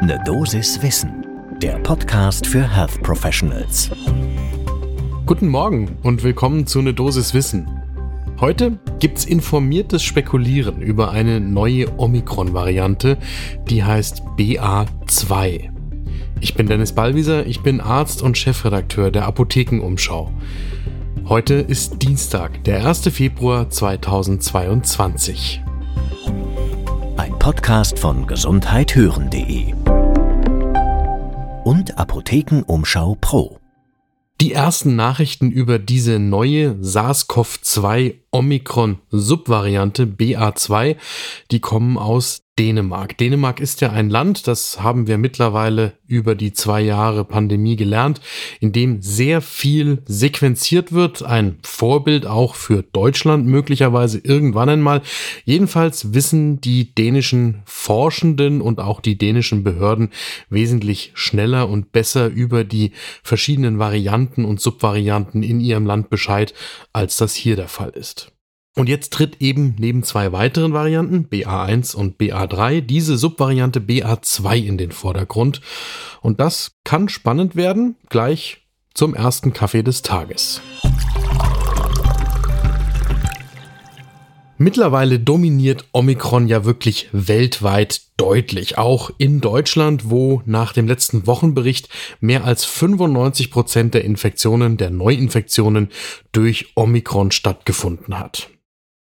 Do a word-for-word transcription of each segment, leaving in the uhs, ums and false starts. Ne Dosis Wissen, der Podcast für Health Professionals. Guten Morgen und willkommen zu Ne Dosis Wissen. Heute gibt's informiertes Spekulieren über eine neue Omikron-Variante, die heißt B A zwei. Ich bin Dennis Ballwieser, ich bin Arzt und Chefredakteur der Apothekenumschau. Heute ist Dienstag, der erster Februar zweitausendzweiundzwanzig. Ein Podcast von gesundheit hören punkt de und Apothekenumschau Pro. Die ersten Nachrichten über diese neue SARS-CoV zwei Omikron-Subvariante B A zwei, die kommen aus Dänemark. Dänemark ist ja ein Land, das haben wir mittlerweile über die zwei Jahre Pandemie gelernt, in dem sehr viel sequenziert wird. Ein Vorbild auch für Deutschland möglicherweise irgendwann einmal. Jedenfalls wissen die dänischen Forschenden und auch die dänischen Behörden wesentlich schneller und besser über die verschiedenen Varianten und Subvarianten in ihrem Land Bescheid, als das hier der Fall ist. Und jetzt tritt eben neben zwei weiteren Varianten, B A eins und B A drei, diese Subvariante B A zwei in den Vordergrund. Und das kann spannend werden, gleich zum ersten Kaffee des Tages. Mittlerweile dominiert Omikron ja wirklich weltweit deutlich, auch in Deutschland, wo nach dem letzten Wochenbericht mehr als fünfundneunzig Prozent der Infektionen, der Neuinfektionen durch Omikron stattgefunden hat.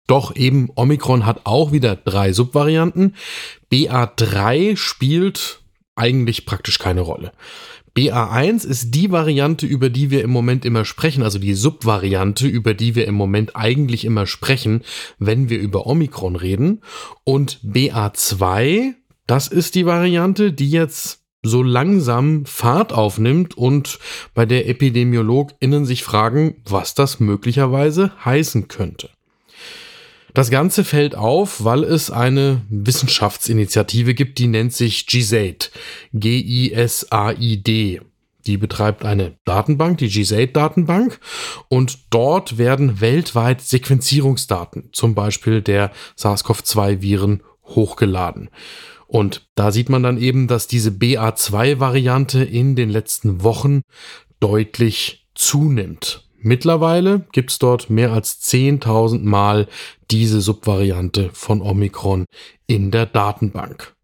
Doch eben Omikron hat auch wieder drei Subvarianten. B A drei spielt eigentlich praktisch keine Rolle. B A eins ist die Variante, über die wir im Moment immer sprechen, also die Subvariante, über die wir im Moment eigentlich immer sprechen, wenn wir über Omikron reden. Und B A zwei, das ist die Variante, die jetzt so langsam Fahrt aufnimmt und bei der EpidemiologInnen sich fragen, was das möglicherweise heißen könnte. Das Ganze fällt auf, weil es eine Wissenschaftsinitiative gibt, die nennt sich GISAID, G I S A I D. Die betreibt eine Datenbank, die GISAID-Datenbank, und dort werden weltweit Sequenzierungsdaten, zum Beispiel der SARS-CoV zwei Viren, hochgeladen. Und da sieht man dann eben, dass diese B A zwei Variante in den letzten Wochen deutlich zunimmt. Mittlerweile gibt es dort mehr als zehntausend Mal diese Subvariante von Omikron in der Datenbank.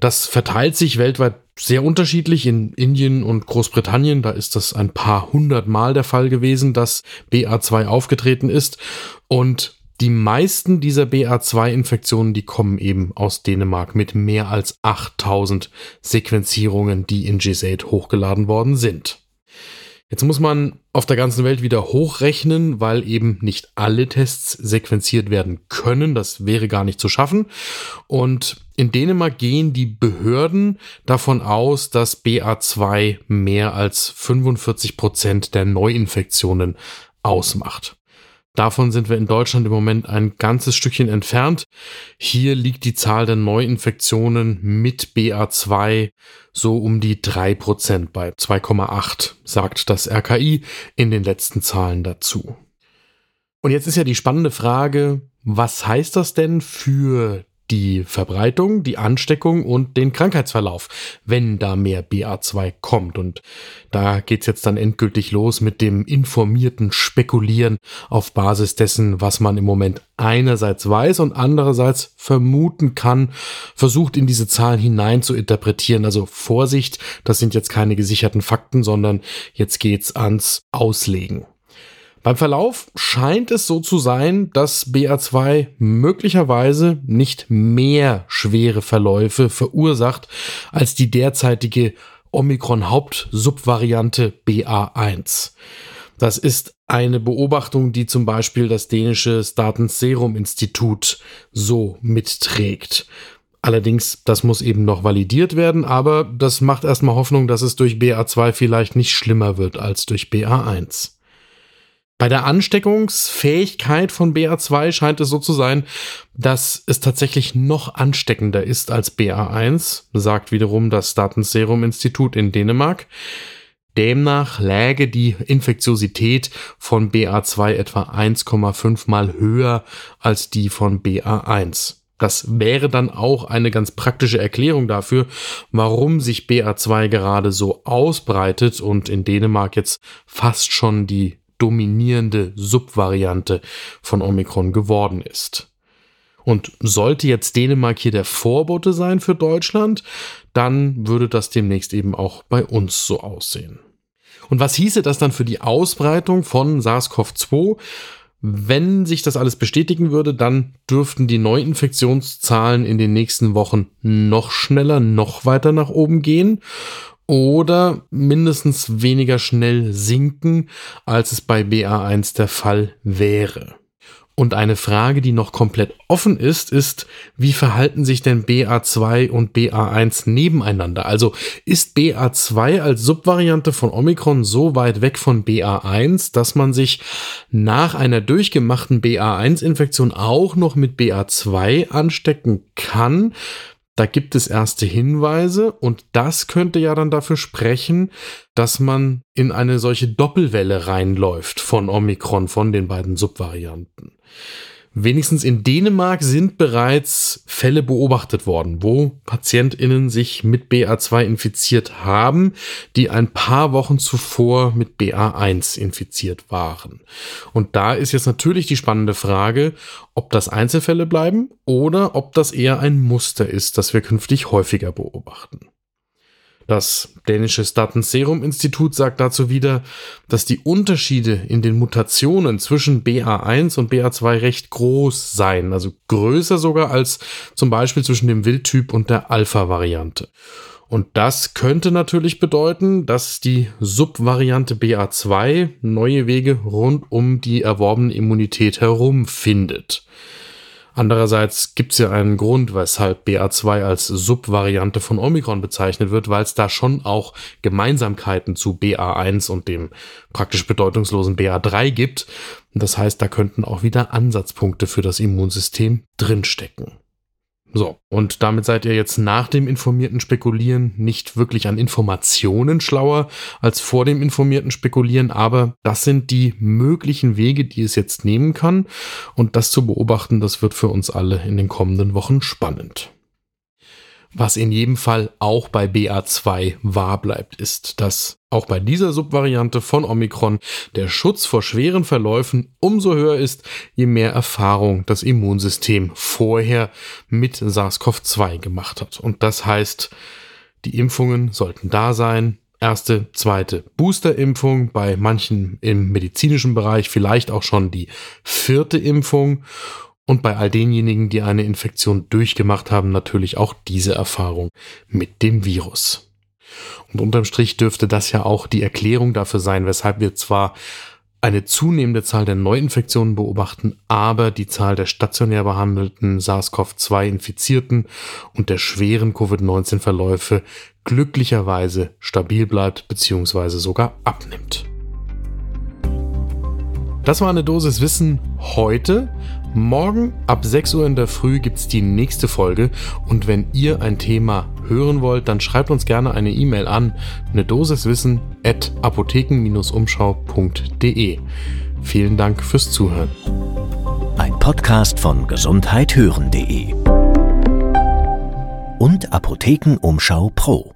Das verteilt sich weltweit sehr unterschiedlich. In Indien und Großbritannien, da ist das ein paar hundert Mal der Fall gewesen, dass B A zwei aufgetreten ist. Und die meisten dieser B A zwei Infektionen, die kommen eben aus Dänemark mit mehr als achttausend Sequenzierungen, die in GISAID hochgeladen worden sind. Jetzt muss man auf der ganzen Welt wieder hochrechnen, weil eben nicht alle Tests sequenziert werden können. Das wäre gar nicht zu schaffen. Und in Dänemark gehen die Behörden davon aus, dass B A zwei mehr als fünfundvierzig Prozent der Neuinfektionen ausmacht. Davon sind wir in Deutschland im Moment ein ganzes Stückchen entfernt. Hier liegt die Zahl der Neuinfektionen mit B A zwei so um die drei Prozent, bei zwei Komma acht, sagt das R K I in den letzten Zahlen dazu. Und jetzt ist ja die spannende Frage, was heißt das denn für die Verbreitung, die Ansteckung und den Krankheitsverlauf, wenn da mehr B A zwei kommt? Und da geht's jetzt dann endgültig los mit dem informierten Spekulieren auf Basis dessen, was man im Moment einerseits weiß und andererseits vermuten kann, versucht in diese Zahlen hinein zu interpretieren. Also Vorsicht, das sind jetzt keine gesicherten Fakten, sondern jetzt geht's ans Auslegen. Beim Verlauf scheint es so zu sein, dass B A zwei möglicherweise nicht mehr schwere Verläufe verursacht als die derzeitige Omikron-Hauptsubvariante B A eins. Das ist eine Beobachtung, die zum Beispiel das dänische Statens Serum Institut so mitträgt. Allerdings, das muss eben noch validiert werden, aber das macht erstmal Hoffnung, dass es durch B A zwei vielleicht nicht schlimmer wird als durch B A eins. Bei der Ansteckungsfähigkeit von B A zwei scheint es so zu sein, dass es tatsächlich noch ansteckender ist als B A eins, sagt wiederum das Statens Serum Institut in Dänemark. Demnach läge die Infektiosität von B A zwei etwa eins Komma fünf Mal höher als die von B A eins. Das wäre dann auch eine ganz praktische Erklärung dafür, warum sich B A zwei gerade so ausbreitet und in Dänemark jetzt fast schon die dominierende Subvariante von Omikron geworden ist. Und sollte jetzt Dänemark hier der Vorbote sein für Deutschland, dann würde das demnächst eben auch bei uns so aussehen. Und was hieße das dann für die Ausbreitung von SARS-CoV zwei? Wenn sich das alles bestätigen würde, dann dürften die Neuinfektionszahlen in den nächsten Wochen noch schneller, noch weiter nach oben gehen oder mindestens weniger schnell sinken, als es bei B A eins der Fall wäre. Und eine Frage, die noch komplett offen ist, ist, wie verhalten sich denn B A zwei und B A eins nebeneinander? Also ist B A zwei als Subvariante von Omikron so weit weg von B A eins, dass man sich nach einer durchgemachten B A eins Infektion auch noch mit B A zwei anstecken kann? Da gibt es erste Hinweise und das könnte ja dann dafür sprechen, dass man in eine solche Doppelwelle reinläuft von Omikron, von den beiden Subvarianten. Wenigstens in Dänemark sind bereits Fälle beobachtet worden, wo PatientInnen sich mit B A zwei infiziert haben, die ein paar Wochen zuvor mit B A eins infiziert waren. Und da ist jetzt natürlich die spannende Frage, ob das Einzelfälle bleiben oder ob das eher ein Muster ist, das wir künftig häufiger beobachten. Das dänische Statens Serum Institut sagt dazu wieder, dass die Unterschiede in den Mutationen zwischen B A eins und B A zwei recht groß seien, also größer sogar als zum Beispiel zwischen dem Wildtyp und der Alpha-Variante. Und das könnte natürlich bedeuten, dass die Subvariante B A zwei neue Wege rund um die erworbene Immunität herum findet. Andererseits gibt es ja einen Grund, weshalb B A zwei als Subvariante von Omikron bezeichnet wird, weil es da schon auch Gemeinsamkeiten zu B A eins und dem praktisch bedeutungslosen B A drei gibt. Das heißt, da könnten auch wieder Ansatzpunkte für das Immunsystem drinstecken. So, und damit seid ihr jetzt nach dem informierten Spekulieren nicht wirklich an Informationen schlauer als vor dem informierten Spekulieren, aber das sind die möglichen Wege, die es jetzt nehmen kann und das zu beobachten, das wird für uns alle in den kommenden Wochen spannend. Was in jedem Fall auch bei B A zwei wahr bleibt, ist, dass auch bei dieser Subvariante von Omikron der Schutz vor schweren Verläufen umso höher ist, je mehr Erfahrung das Immunsystem vorher mit SARS-CoV zwei gemacht hat. Und das heißt, die Impfungen sollten da sein. Erste, zweite Boosterimpfung, bei manchen im medizinischen Bereich vielleicht auch schon die vierte Impfung. Und bei all denjenigen, die eine Infektion durchgemacht haben, natürlich auch diese Erfahrung mit dem Virus. Und unterm Strich dürfte das ja auch die Erklärung dafür sein, weshalb wir zwar eine zunehmende Zahl der Neuinfektionen beobachten, aber die Zahl der stationär behandelten SARS-CoV zwei Infizierten und der schweren Covid neunzehn Verläufe glücklicherweise stabil bleibt bzw. sogar abnimmt. Das war eine Dosis Wissen heute. Morgen ab sechs Uhr in der Früh gibt's die nächste Folge und wenn ihr ein Thema hören wollt, dann schreibt uns gerne eine E-Mail an ne dosis wissen at apotheken umschau punkt de. Vielen Dank fürs Zuhören. Ein Podcast von gesundheit hören punkt de und Apotheken Umschau Pro.